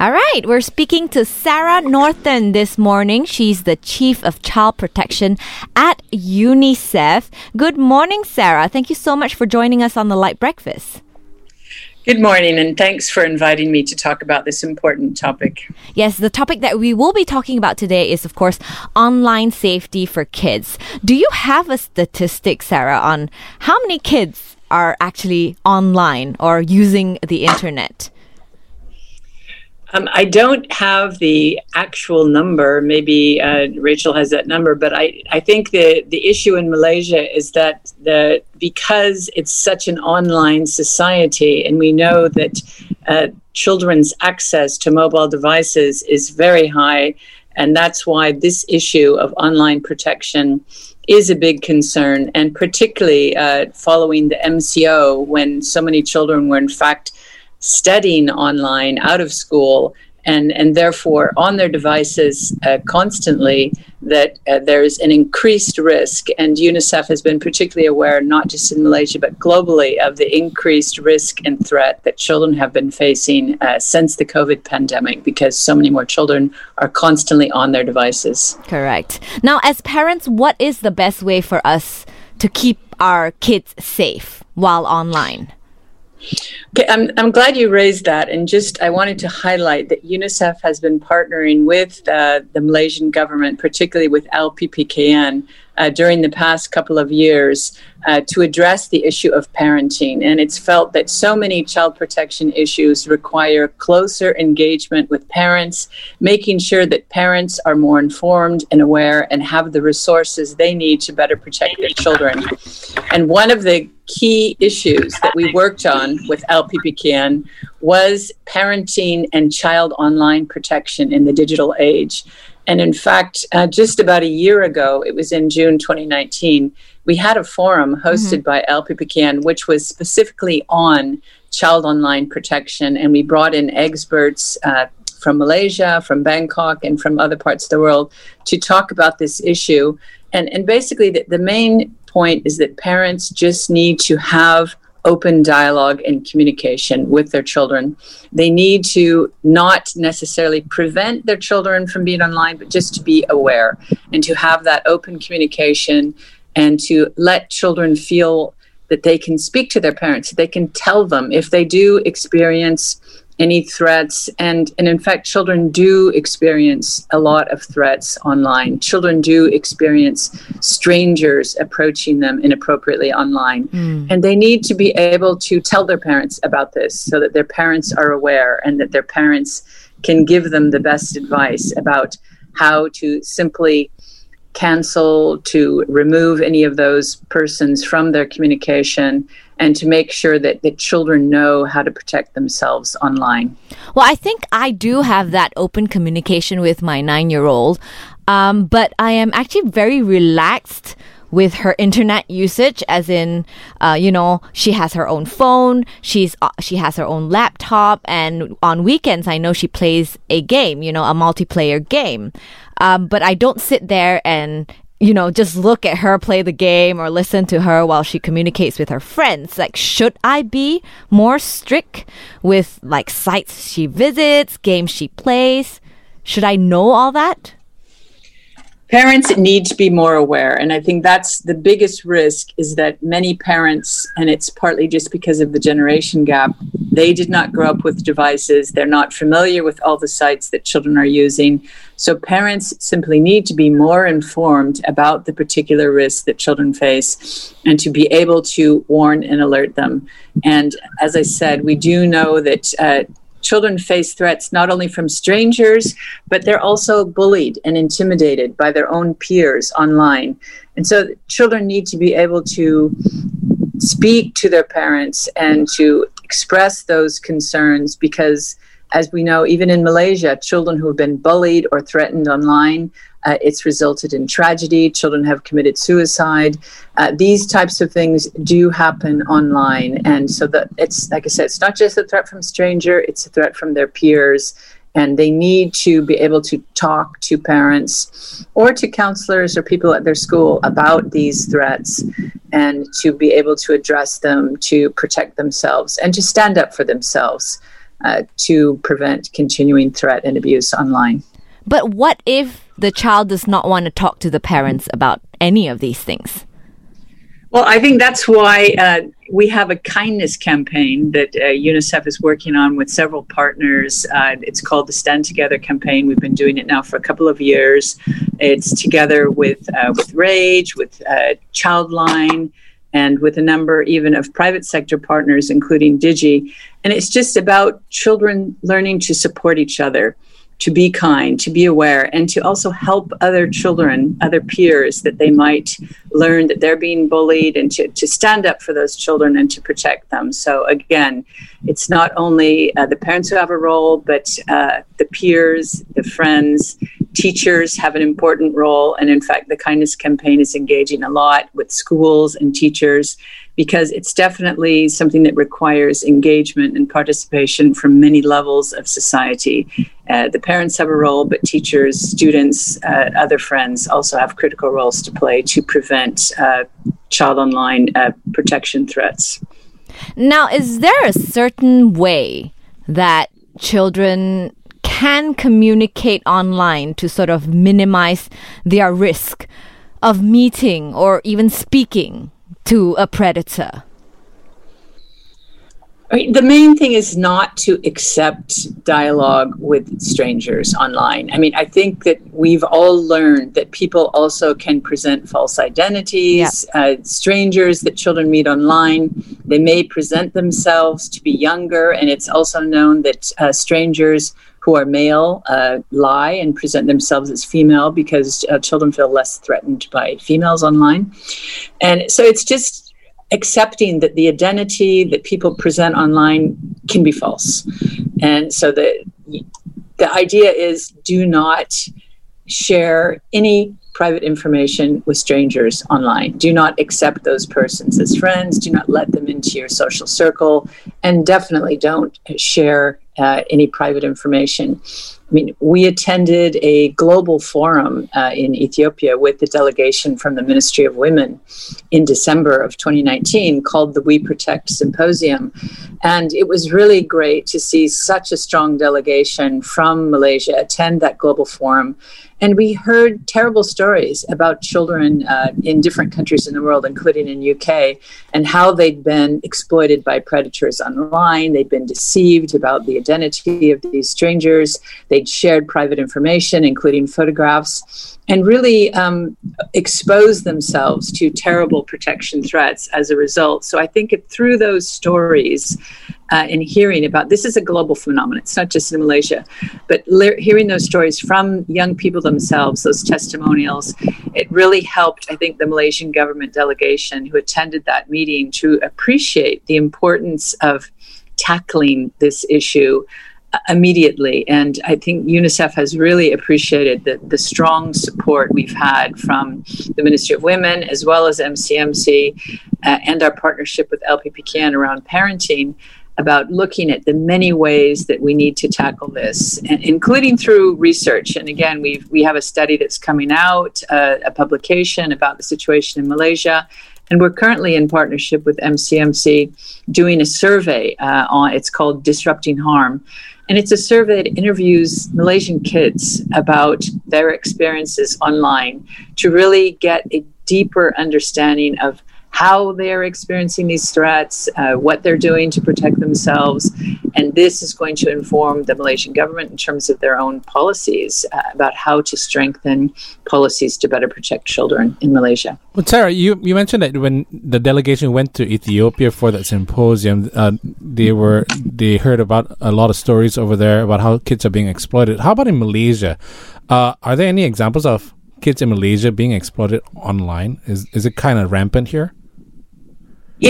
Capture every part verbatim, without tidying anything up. All right, we're speaking to Sarah Norton this morning. She's the Chief of Child Protection at UNICEF. Good morning, Sarah. Thank you so much for joining us on the Light Breakfast. Good morning, and thanks for inviting me to talk about this important topic. Yes, the topic that we will be talking about today is, of course, online safety for kids. Do you have a statistic, Sarah, on how many kids are actually online or using the internet? Um, I don't have the actual number. Maybe uh, Rachel has that number, but I, I think the, the issue in Malaysia is that the because it's such an online society, and we know that uh, children's access to mobile devices is very high, and that's why this issue of online protection is a big concern, and particularly uh, following the M C O, when so many children were in fact studying online out of school and, and therefore on their devices uh, constantly, that uh, there is an increased risk. And UNICEF has been particularly aware, not just in Malaysia, but globally, of the increased risk and threat that children have been facing uh, since the COVID pandemic, because so many more children are constantly on their devices. Correct. Now, as parents, what is the best way for us to keep our kids safe while online? Okay, I'm, I'm glad you raised that, and just I wanted to highlight that UNICEF has been partnering with uh, the Malaysian government, particularly with L P P K N, uh, during the past couple of years uh, to address the issue of parenting. And it's felt that so many child protection issues require closer engagement with parents, making sure that parents are more informed and aware and have the resources they need to better protect their children. And one of the key issues that we worked on with L P P K N was parenting and child online protection in the digital age. And in fact, uh, just about a year ago, it was in June twenty nineteen, we had a forum hosted mm-hmm. by L P P K N, which was specifically on child online protection. And we brought in experts uh, from Malaysia, from Bangkok, and from other parts of the world to talk about this issue. And, and basically, the, the main point is that parents just need to have open dialogue and communication with their children. They need to not necessarily prevent their children from being online, but just to be aware and to have that open communication, and to let children feel that they can speak to their parents, that they can tell them if they do experience any threats. And, and in fact, children do experience a lot of threats online. Children do experience strangers approaching them inappropriately online. Mm. And they need to be able to tell their parents about this so that their parents are aware, and that their parents can give them the best advice about how to simply cancel, to remove any of those persons from their communication, and to make sure that the children know how to protect themselves online. Well, I think I do have that open communication with my nine-year-old, um, but I am actually very relaxed with her internet usage, as in, uh, you know, she has her own phone, she's uh, she has her own laptop, and on weekends, I know she plays a game, you know, a multiplayer game. Um, but I don't sit there and, you know, just look at her play the game or listen to her while she communicates with her friends. Like, should I be more strict with, like, sites she visits, games she plays? Should I know all that? Parents need to be more aware, and I think that's the biggest risk, is that many parents, and it's partly just because of the generation gap, they did not grow up with devices, they're not familiar with all the sites that children are using. So parents simply need to be more informed about the particular risks that children face, and to be able to warn and alert them. And as I said, we do know that uh, children face threats not only from strangers, but they're also bullied and intimidated by their own peers online. And so children need to be able to speak to their parents and to express those concerns, because, as we know, even in Malaysia, children who have been bullied or threatened online, uh, it's resulted in tragedy. Children have committed suicide. Uh, these types of things do happen online. And so that it's, like I said, it's not just a threat from stranger, it's a threat from their peers. And they need to be able to talk to parents or to counselors or people at their school about these threats, and to be able to address them, to protect themselves, and to stand up for themselves. uh, to prevent continuing threat and abuse online. But what if the child does not want to talk to the parents about any of these things? Well, I think that's why uh, we have a kindness campaign that uh, UNICEF is working on with several partners. Uh, it's called the Stand Together campaign. We've been doing it now for a couple of years. It's together with uh, with Rage, with uh, Childline, and with a number even of private sector partners, including Digi. And it's just about children learning to support each other, to be kind, to be aware, and to also help other children, other peers, that they might learn that they're being bullied, and to, to stand up for those children and to protect them. So again, it's not only uh, the parents who have a role, but uh, the peers, the friends, teachers have an important role. And in fact, the kindness campaign is engaging a lot with schools and teachers, because it's definitely something that requires engagement and participation from many levels of society. Uh, the parents have a role, but teachers, students, uh, other friends also have critical roles to play to prevent uh, child online uh, protection threats. Now, is there a certain way that children can communicate online to sort of minimize their risk of meeting or even speaking to a predator? I mean, the main thing is not to accept dialogue with strangers online. I mean, I think that we've all learned that people also can present false identities. Yeah. Uh, strangers that children meet online, they may present themselves to be younger. And it's also known that uh, strangers who are male uh, lie and present themselves as female, because uh, children feel less threatened by females online. And so it's just accepting that the identity that people present online can be false. And so the the idea is, do not share any private information with strangers online. Do not accept those persons as friends. Do not let them into your social circle. And definitely don't share uh, any private information. I mean, we attended a global forum uh, in Ethiopia with the delegation from the Ministry of Women in December of twenty nineteen, called the We Protect Symposium. And it was really great to see such a strong delegation from Malaysia attend that global forum. And we heard terrible stories about children uh, in different countries in the world, including in U K, and how they'd been exploited by predators online. They'd been deceived about the identity of these strangers. They'd shared private information, including photographs, and really um, exposed themselves to terrible protection threats as a result. So I think if through those stories, Uh, and hearing about, this is a global phenomenon, it's not just in Malaysia, but le- hearing those stories from young people themselves, those testimonials, it really helped, I think, the Malaysian government delegation who attended that meeting to appreciate the importance of tackling this issue uh, immediately. And I think UNICEF has really appreciated the, the strong support we've had from the Ministry of Women, as well as M C M C, uh, and our partnership with L P P K N around parenting, about looking at the many ways that we need to tackle this, including through research. And again, we we have a study that's coming out, uh, a publication about the situation in Malaysia. And we're currently in partnership with M C M C doing a survey uh, on, it's called Disrupting Harm. And it's a survey that interviews Malaysian kids about their experiences online to really get a deeper understanding of how they're experiencing these threats, uh, what they're doing to protect themselves. And this is going to inform the Malaysian government in terms of their own policies uh, about how to strengthen policies to better protect children in Malaysia. Well, Sarah, you, you mentioned that when the delegation went to Ethiopia for that symposium, uh, they were they heard about a lot of stories over there about how kids are being exploited. How about in Malaysia? Uh, are there any examples of kids in Malaysia being exploited online? Is, is it kind of rampant here?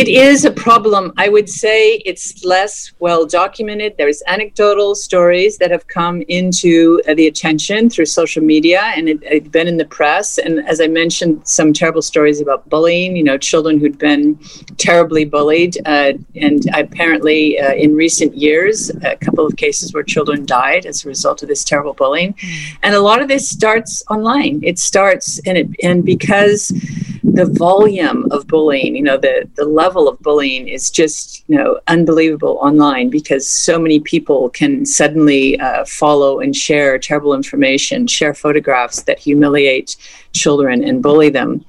It is a problem. I would say it's less well documented. There's anecdotal stories that have come into the attention through social media, and it, it's been in the press. And as I mentioned, some terrible stories about bullying, you know, children who'd been terribly bullied. Uh, and apparently uh, in recent years, a couple of cases where children died as a result of this terrible bullying. And a lot of this starts online. It starts, and it, and because the volume of bullying, you know, the, the level of bullying is just, you know, unbelievable online, because so many people can suddenly uh, follow and share terrible information, share photographs that humiliate children and bully them.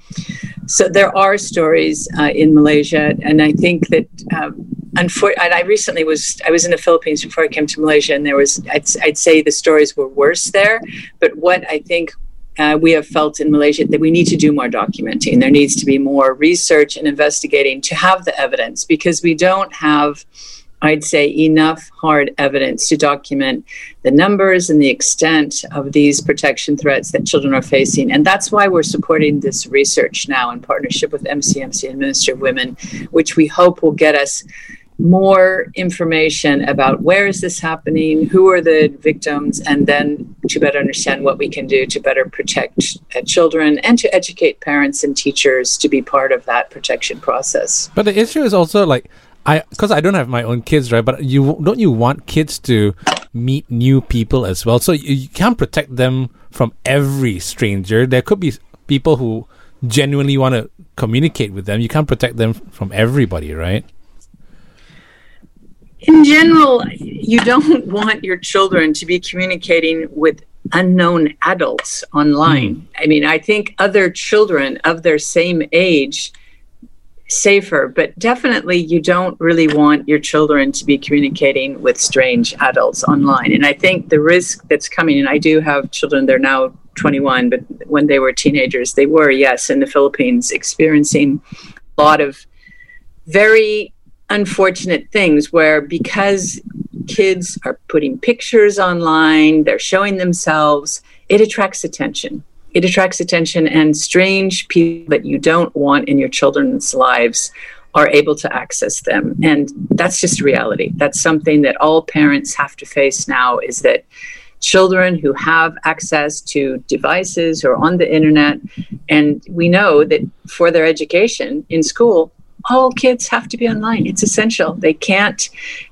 So there are stories uh, in Malaysia, and I think that, um, unfor- and I recently was, I was in the Philippines before I came to Malaysia, and there was, I'd, I'd say the stories were worse there, but what I think Uh, we have felt in Malaysia that we need to do more documenting. There needs to be more research and investigating to have the evidence, because we don't have, I'd say, enough hard evidence to document the numbers and the extent of these protection threats that children are facing. And that's why we're supporting this research now in partnership with M C M C and Ministry of Women, which we hope will get us more information about where is this happening, who are the victims, and then to better understand what we can do to better protect uh, children and to educate parents and teachers to be part of that protection process. But the issue is also like, I because I don't have my own kids, right? But you don't you want kids to meet new people as well? So you, you can't protect them from every stranger. There could be people who genuinely want to communicate with them. You can't protect them from everybody, right? In general, you don't want your children to be communicating with unknown adults online. I mean, I think other children of their same age, safer, but definitely you don't really want your children to be communicating with strange adults online. And I think the risk that's coming, and I do have children, they're now twenty-one, but when they were teenagers, they were, yes, in the Philippines, experiencing a lot of very unfortunate things where, because kids are putting pictures online, they're showing themselves, it attracts attention. It attracts attention, and strange people that you don't want in your children's lives are able to access them. And that's just reality. That's something that all parents have to face now, is that children who have access to devices or on the internet, and we know that for their education in school, all kids have to be online. It's essential. They can't,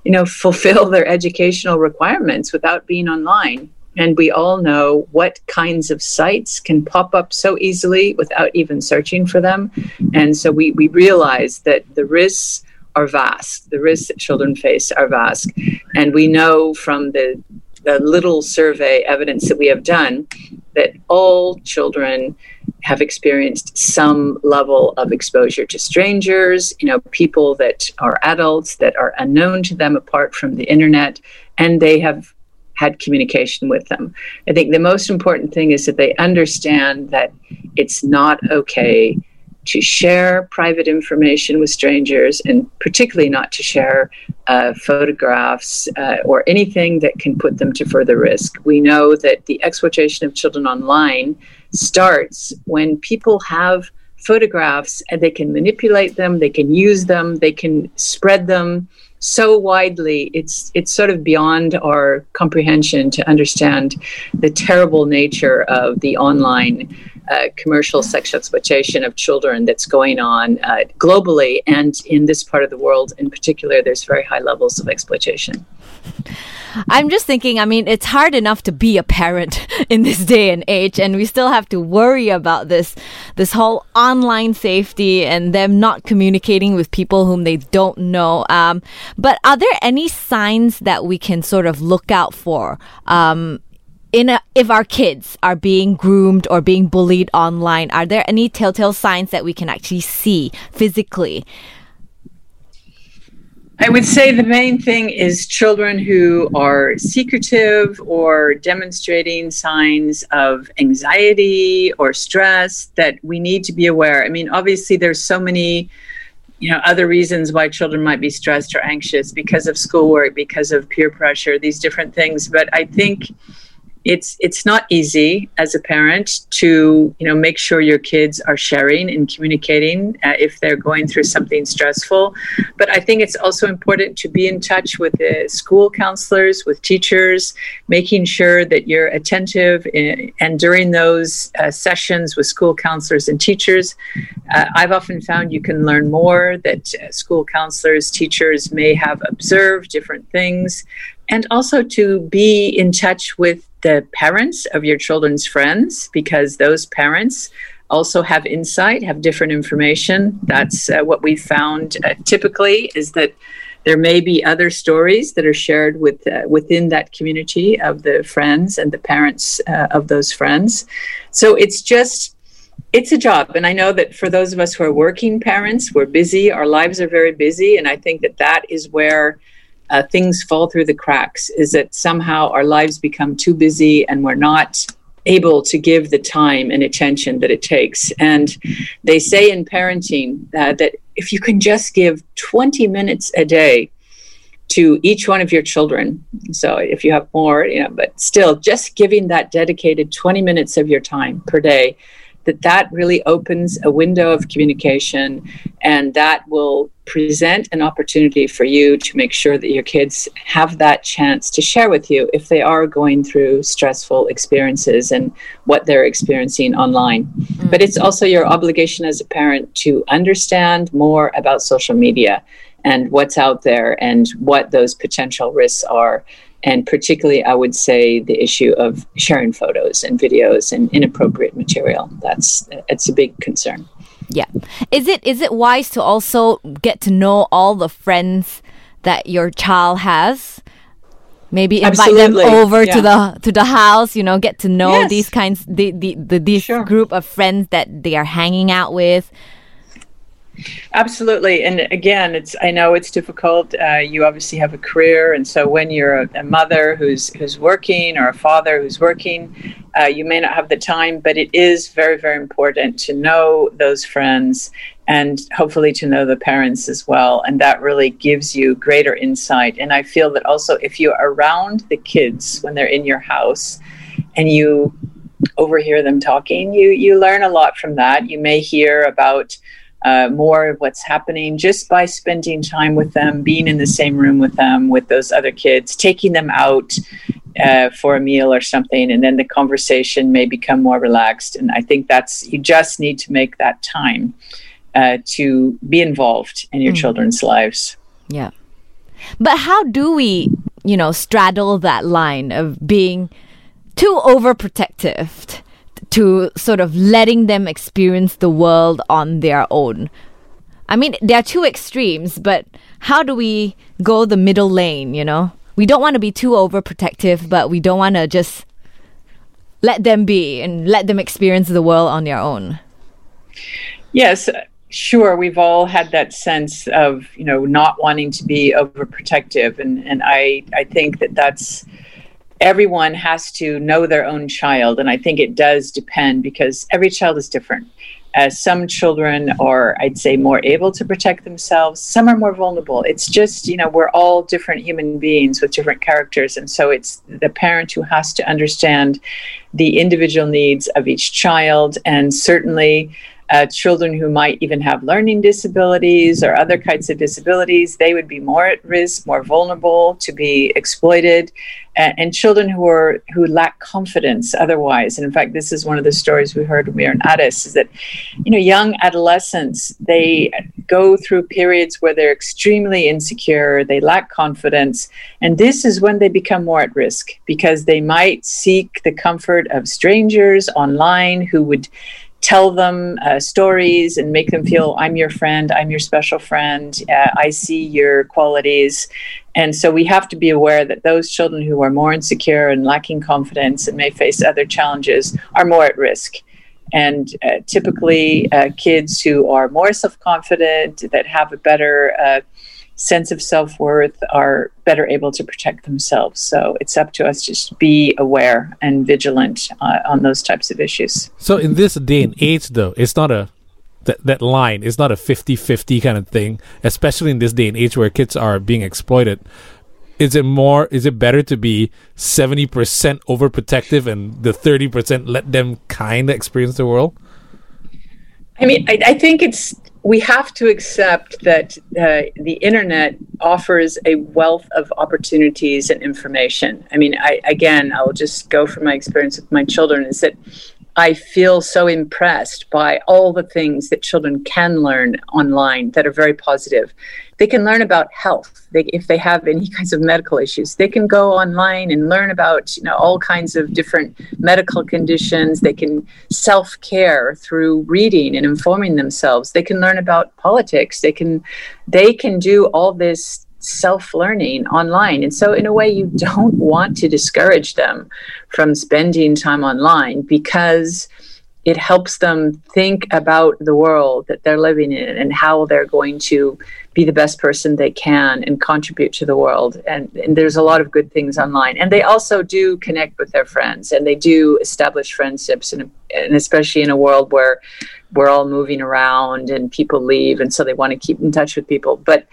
you know, fulfill their educational requirements without being online. And we all know what kinds of sites can pop up so easily without even searching for them. And so we, we realize that the risks are vast. The risks that children face are vast. And we know from the, the little survey evidence that we have done that all children have experienced some level of exposure to strangers, you know, people that are adults that are unknown to them apart from the internet, and they have had communication with them. I think the most important thing is that they understand that it's not okay to share private information with strangers, and particularly not to share uh, photographs uh, or anything that can put them to further risk. We know that the exploitation of children online starts when people have photographs and they can manipulate them, they can use them, they can spread them so widely. It's it's sort of beyond our comprehension to understand the terrible nature of the online uh, commercial sexual exploitation of children that's going on uh, globally, and in this part of the world in particular, there's very high levels of exploitation. I'm just thinking, I mean, it's hard enough to be a parent in this day and age, and we still have to worry about this this whole online safety and them not communicating with people whom they don't know. Um, but are there any signs that we can sort of look out for um, in a, if our kids are being groomed or being bullied online? Are there any telltale signs that we can actually see physically? I would say the main thing is children who are secretive or demonstrating signs of anxiety or stress that we need to be aware. I mean, obviously, there's so many, you know, other reasons why children might be stressed or anxious, because of schoolwork, because of peer pressure, these different things. But I think it's it's not easy as a parent to, you know, make sure your kids are sharing and communicating uh, if they're going through something stressful. But I think it's also important to be in touch with the school counselors, with teachers, making sure that you're attentive. In, and during those uh, sessions with school counselors and teachers, uh, I've often found you can learn more, that uh, school counselors, teachers may have observed different things. And also to be in touch with the parents of your children's friends, because those parents also have insight, have different information. That's uh, what we found uh, typically, is that there may be other stories that are shared with uh, within that community of the friends and the parents uh, of those friends. So it's just, it's a job. And I know that for those of us who are working parents, we're busy, our lives are very busy. And I think that that is where uh, things fall through the cracks, is that somehow our lives become too busy and we're not able to give the time and attention that it takes. And they say in parenting uh, that if you can just give twenty minutes a day to each one of your children, so if you have more, you know, but still just giving that dedicated twenty minutes of your time per day, that that really opens a window of communication, and that will present an opportunity for you to make sure that your kids have that chance to share with you if they are going through stressful experiences and what they're experiencing online. Mm-hmm. But it's also your obligation as a parent to understand more about social media and what's out there and what those potential risks are. And particularly, I would say the issue of sharing photos and videos and inappropriate material. That's it's a big concern. Yeah. Is it is it wise to also get to know all the friends that your child has? Maybe invite Absolutely. them over yeah. to the to the house, you know, get to know yes. these kinds the the, the these sure. group of friends that they are hanging out with. Absolutely. And again, it's I know it's difficult. Uh, you obviously have a career. And so when you're a, a mother who's who's working or a father who's working, uh, you may not have the time. But it is very, very important to know those friends and hopefully to know the parents as well. And that really gives you greater insight. And I feel that also if you're around the kids when they're in your house and you overhear them talking, you you learn a lot from that. You may hear about Uh, more of what's happening just by spending time with them, being in the same room with them, with those other kids, taking them out uh, for a meal or something, and then the conversation may become more relaxed. And I think that's, you just need to make that time uh, to be involved in your mm. children's lives. Yeah. But how do we, you know, straddle that line of being too overprotective to sort of letting them experience the world on their own? I mean, there are two extremes, but how do we go the middle lane, you know? We don't want to be too overprotective, but we don't want to just let them be and let them experience the world on their own. Yes, sure. We've all had that sense of, you know, not wanting to be overprotective. And, and I, I think that that's... Everyone has to know their own child, and I think it does depend because every child is different. Uh, some children are, I'd say, more able to protect themselves. Some are more vulnerable. It's just, you know, we're all different human beings with different characters, and so it's the parent who has to understand the individual needs of each child, and certainly Uh, children who might even have learning disabilities or other kinds of disabilities, they would be more at risk, more vulnerable to be exploited. Uh, and children who are who lack confidence otherwise. And in fact, this is one of the stories we heard when we were in Addis, is that, you know, young adolescents, they go through periods where they're extremely insecure, they lack confidence. And this is when they become more at risk because they might seek the comfort of strangers online who would tell them uh, stories and make them feel, I'm your friend, I'm your special friend, uh, I see your qualities. And so we have to be aware that those children who are more insecure and lacking confidence and may face other challenges are more at risk. And uh, typically uh, kids who are more self-confident, that have a better uh, sense of self-worth, are better able to protect themselves. So it's up to us to just be aware and vigilant uh, on those types of issues. So in this day and age, though, it's not a that that line, it's not a fifty-fifty kind of thing, especially in this day and age where kids are being exploited. Is it more, is it better to be seventy percent overprotective and the thirty percent let them kind of experience the world? I mean, I, I think it's, we have to accept that uh, the internet offers a wealth of opportunities and information. I mean, I, again, I'll just go from my experience with my children, is that I feel so impressed by all the things that children can learn online that are very positive. They can learn about health. They, if they have any kinds of medical issues, they can go online and learn about, you know, all kinds of different medical conditions. They can self-care through reading and informing themselves. They can learn about politics. They can, they can do all this self-learning online. And so in a way, you don't want to discourage them from spending time online, because it helps them think about the world that they're living in and how they're going to be the best person they can and contribute to the world. And, and there's a lot of good things online. And they also do connect with their friends, and they do establish friendships, and, and especially in a world where we're all moving around and people leave, and so they want to keep in touch with people. But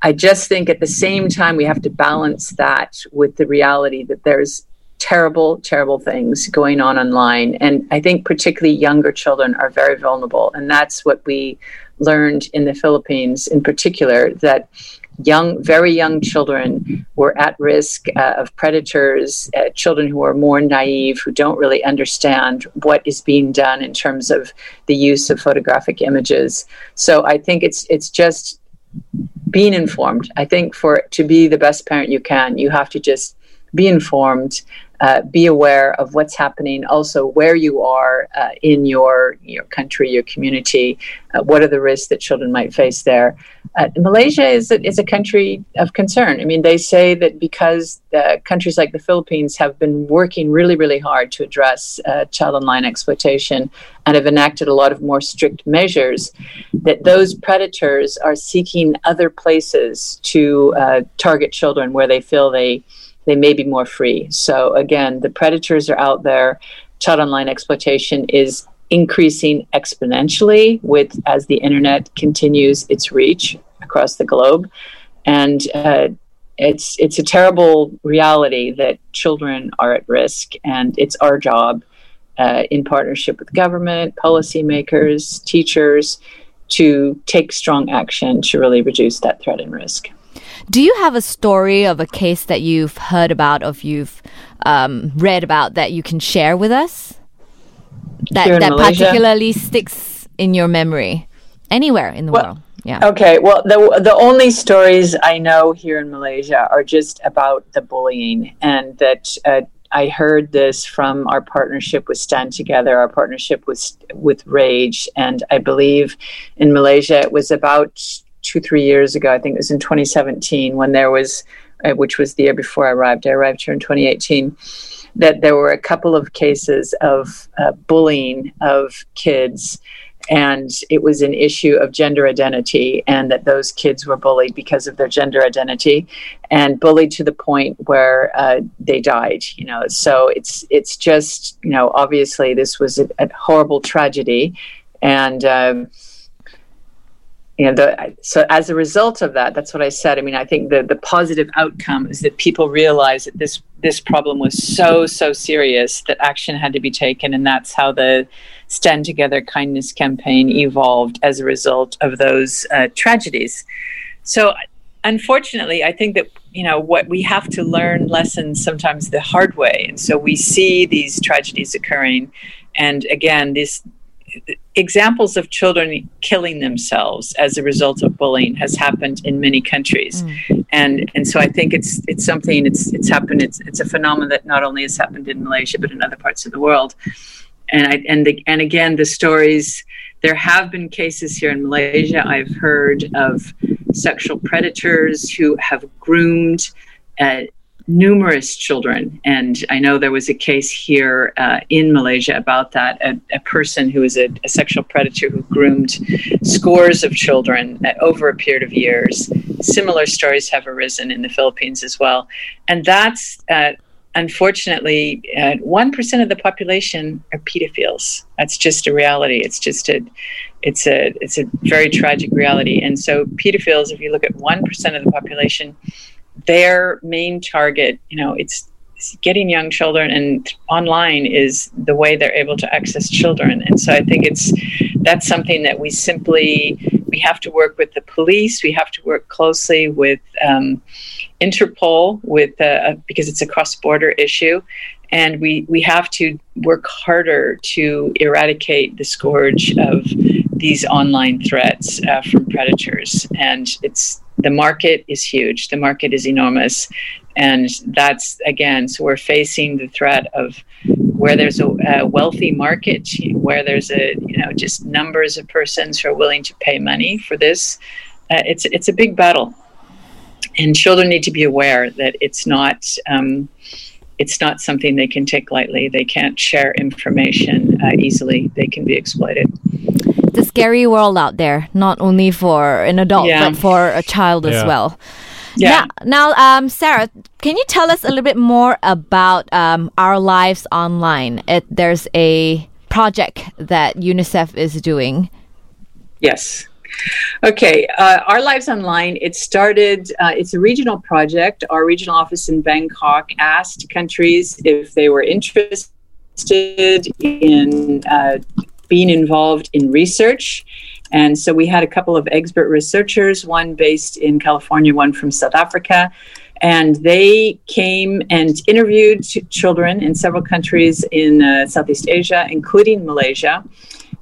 I just think at the same time, we have to balance that with the reality that there's terrible, terrible things going on online. And I think particularly younger children are very vulnerable. And that's what we learned in the Philippines in particular, that young, very young children were at risk uh, of predators, uh, children who are more naive, who don't really understand what is being done in terms of the use of photographic images. So I think it's it's just being informed. I think for to be the best parent you can, you have to just be informed, uh, be aware of what's happening, also where you are uh, in your your country, your community, uh, what are the risks that children might face there. Uh, Malaysia is a, is a country of concern. I mean, they say that because uh, countries like the Philippines have been working really, really hard to address uh, child online exploitation and have enacted a lot of more strict measures, that those predators are seeking other places to uh, target children where they feel they they may be more free. So again, the predators are out there. Child online exploitation is increasing exponentially with as the internet continues its reach across the globe. And uh, it's it's a terrible reality that children are at risk. And it's our job uh, in partnership with government, policymakers, teachers, to take strong action to really reduce that threat and risk. Do you have a story of a case that you've heard about, or you've um, read about, that you can share with us? That that Malaysia? Particularly sticks in your memory, anywhere in the well, world. Yeah. Okay. Well, the the only stories I know here in Malaysia are just about the bullying, and that uh, I heard this from our partnership with Stand Together, our partnership with with Rage, and I believe in Malaysia it was about two, three years ago. I think it was in twenty seventeen when there was, uh, which was the year before I arrived. I arrived here in twenty eighteen, that there were a couple of cases of uh, bullying of kids. And it was an issue of gender identity, and that those kids were bullied because of their gender identity, and bullied to the point where uh, they died, you know. So it's, it's just, you know, obviously this was a, a horrible tragedy. And, um, You know, the, so as a result of that, that's what I said. I mean, I think the, the positive outcome is that people realized that this this problem was so, so serious that action had to be taken. And that's how the Stand Together Kindness campaign evolved as a result of those uh, tragedies. So unfortunately, I think that, you know, what we have to learn lessons sometimes the hard way. And so we see these tragedies occurring. And again, this examples of children killing themselves as a result of bullying has happened in many countries. Mm. And and so I think it's it's something, it's it's happened, it's it's a phenomenon that not only has happened in Malaysia, but in other parts of the world. And I, and the, and again, the stories, there have been cases here in Malaysia, I've heard of sexual predators who have groomed uh, numerous children. And I know there was a case here uh, in Malaysia about that, a, a person who was a, a sexual predator who groomed scores of children uh, over a period of years. Similar stories have arisen in the Philippines as well. And that's, uh, unfortunately, uh, one percent of the population are pedophiles. That's just a reality. It's just a It's a it's a very tragic reality. And so pedophiles, if you look at one percent of the population, their main target, you know, it's, it's getting young children, and online is the way they're able to access children. And so I think it's, that's something that we simply, we have to work with the police. We have to work closely with um, Interpol, with uh, because it's a cross-border issue. And we, we have to work harder to eradicate the scourge of these online threats uh, from predators. And it's, the market is huge. The market is enormous. And that's, again, so we're facing the threat of where there's a, a wealthy market, where there's a, you know, just numbers of persons who are willing to pay money for this. Uh, it's, it's a big battle. And children need to be aware that it's not, um, it's not something they can take lightly. They can't share information uh, easily. They can be exploited. It's a scary world out there, not only for an adult, yeah. but for a child yeah. as well. Yeah. Now, now um, Sarah, can you tell us a little bit more about um, Our Lives Online? It, there's a project that UNICEF is doing. Yes. Okay, uh, Our Lives Online, it started, uh, it's a regional project. Our regional office in Bangkok asked countries if they were interested in uh, being involved in research. And so we had a couple of expert researchers, one based in California, one from South Africa. And they came and interviewed children in several countries in uh, Southeast Asia, including Malaysia.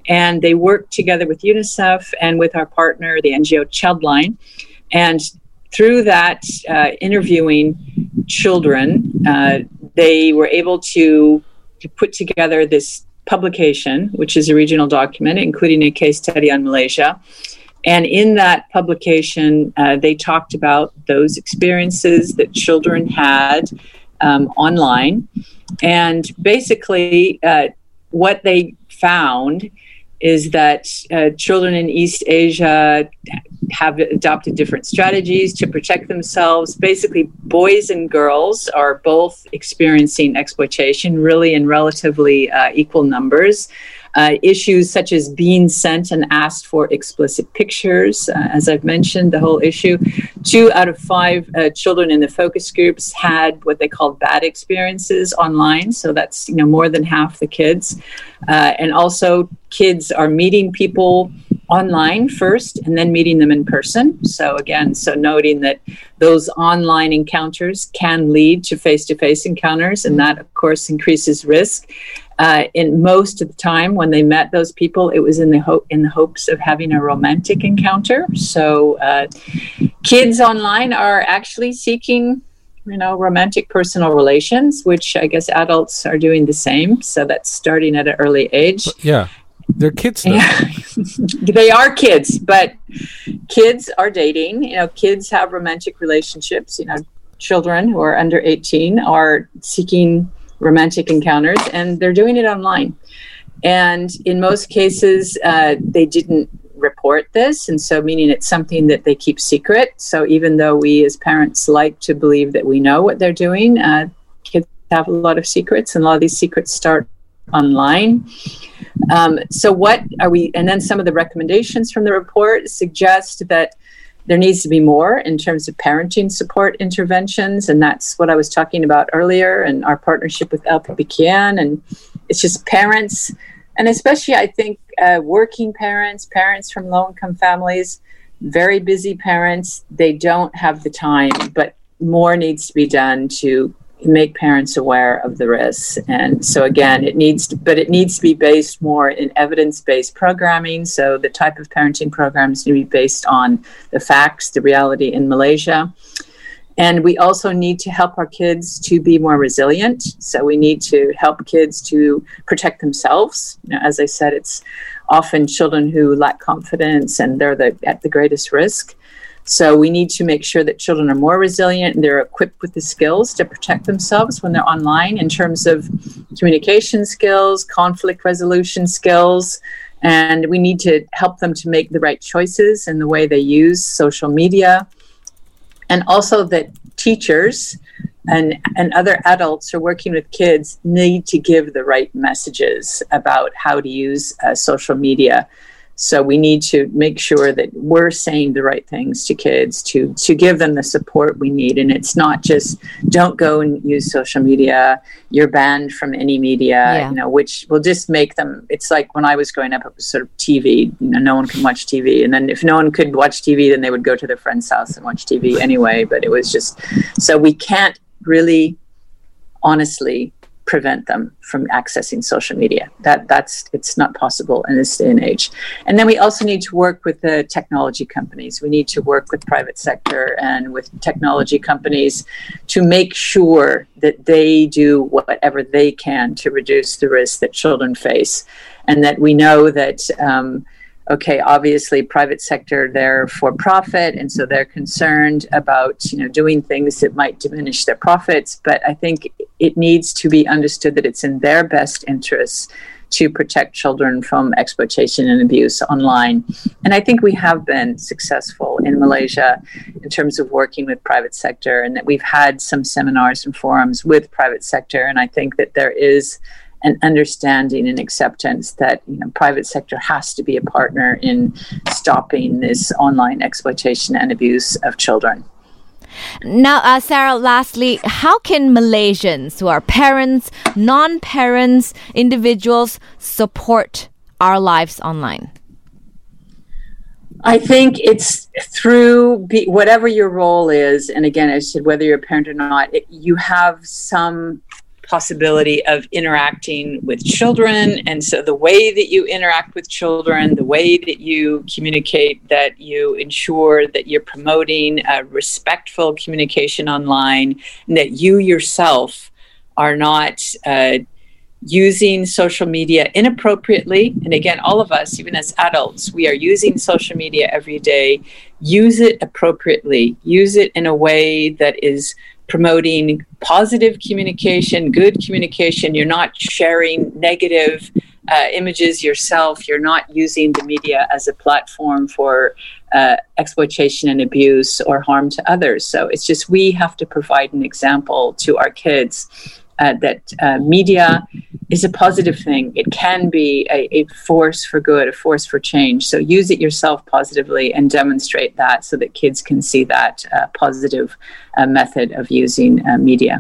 And they worked together with UNICEF and with our partner, the N G O Childline. And through that uh, interviewing children, uh, they were able to, to put together this publication, which is a regional document, including a case study on Malaysia. And in that publication, uh, they talked about those experiences that children had um, online. And basically, uh, what they found is that uh, children in East Asia have adopted different strategies to protect themselves. Basically, boys and girls are both experiencing exploitation, really in relatively uh, equal numbers. Uh, issues such as being sent and asked for explicit pictures, uh, as I've mentioned, the whole issue. Two out of five uh, children in the focus groups had what they called bad experiences online. So that's, you know, more than half the kids. Uh, and also kids are meeting people online first and then meeting them in person. So again, so noting that those online encounters can lead to face-to-face encounters, and that, of course, increases risk. Uh, in most of the time, when they met those people, it was in the ho- in the hopes of having a romantic encounter. So, uh, kids online are actually seeking, you know, romantic personal relations, which I guess adults are doing the same. So that's starting at an early age. Yeah, they're kids though. Yeah. They are kids, but kids are dating. You know, kids have romantic relationships. You know, children who are under eighteen are seeking romantic encounters, and they're doing it online. And in most cases, uh, they didn't report this, and so meaning it's something that they keep secret. So even though we as parents like to believe that we know what they're doing, uh, kids have a lot of secrets, and a lot of these secrets start online. Um, so what are we, and then some of the recommendations from the report suggest that there needs to be more in terms of parenting support interventions, and that's what I was talking about earlier, and our partnership with L P P K N, and it's just parents, and especially I think uh, working parents, parents from low-income families, very busy parents, they don't have the time, but more needs to be done to make parents aware of the risks. And so again, it needs to, but it needs to be based more in evidence-based programming. So the type of parenting programs need to be based on the facts, the reality in Malaysia. And we also need to help our kids to be more resilient. So we need to help kids to protect themselves. You know, as I said, it's often children who lack confidence and they're the, at the greatest risk. So we need to make sure that children are more resilient and they're equipped with the skills to protect themselves when they're online in terms of communication skills, conflict resolution skills, and we need to help them to make the right choices in the way they use social media. And also that teachers and, and other adults who are working with kids need to give the right messages about how to use uh, social media. So we need to make sure that we're saying the right things to kids to, to give them the support we need. And it's not just don't go and use social media. You're banned from any media, yeah. you know, which will just make them. It's like when I was growing up, it was sort of T V. You know, no one can watch T V. And then if no one could watch T V, then they would go to their friend's house and watch T V anyway. But it was just so we can't really honestly prevent them from accessing social media. That that's it's not possible in this day and age. And then we also need to work with the technology companies. We need to work with private sector and with technology companies to make sure that they do whatever they can to reduce the risk that children face. And that we know that, um, okay, obviously private sector, they're for profit, and so they're concerned about, you know, doing things that might diminish their profits. But I think it needs to be understood that it's in their best interests to protect children from exploitation and abuse online. And I think we have been successful in Malaysia in terms of working with private sector, and that we've had some seminars and forums with private sector. And I think that there is an understanding and acceptance that, you know, private sector has to be a partner in stopping this online exploitation and abuse of children. Now, uh, Sarah, lastly, how can Malaysians who are parents, non-parents, individuals support Our Lives Online? I think it's through be, whatever your role is. And again, I said, whether you're a parent or not, it, you have some possibility of interacting with children. And so the way that you interact with children, the way that you communicate, that you ensure that you're promoting a respectful communication online, and that you yourself are not uh, using social media inappropriately. And again, all of us, even as adults, we are using social media every day. Use it appropriately. Use it in a way that is promoting positive communication, good communication. You're not sharing negative uh, images yourself. You're not using the media as a platform for uh, exploitation and abuse or harm to others. So it's just, we have to provide an example to our kids uh, that uh, media is a positive thing. It can be a, a force for good, a force for change. So use it yourself positively and demonstrate that so that kids can see that uh, positive uh, method of using uh, media.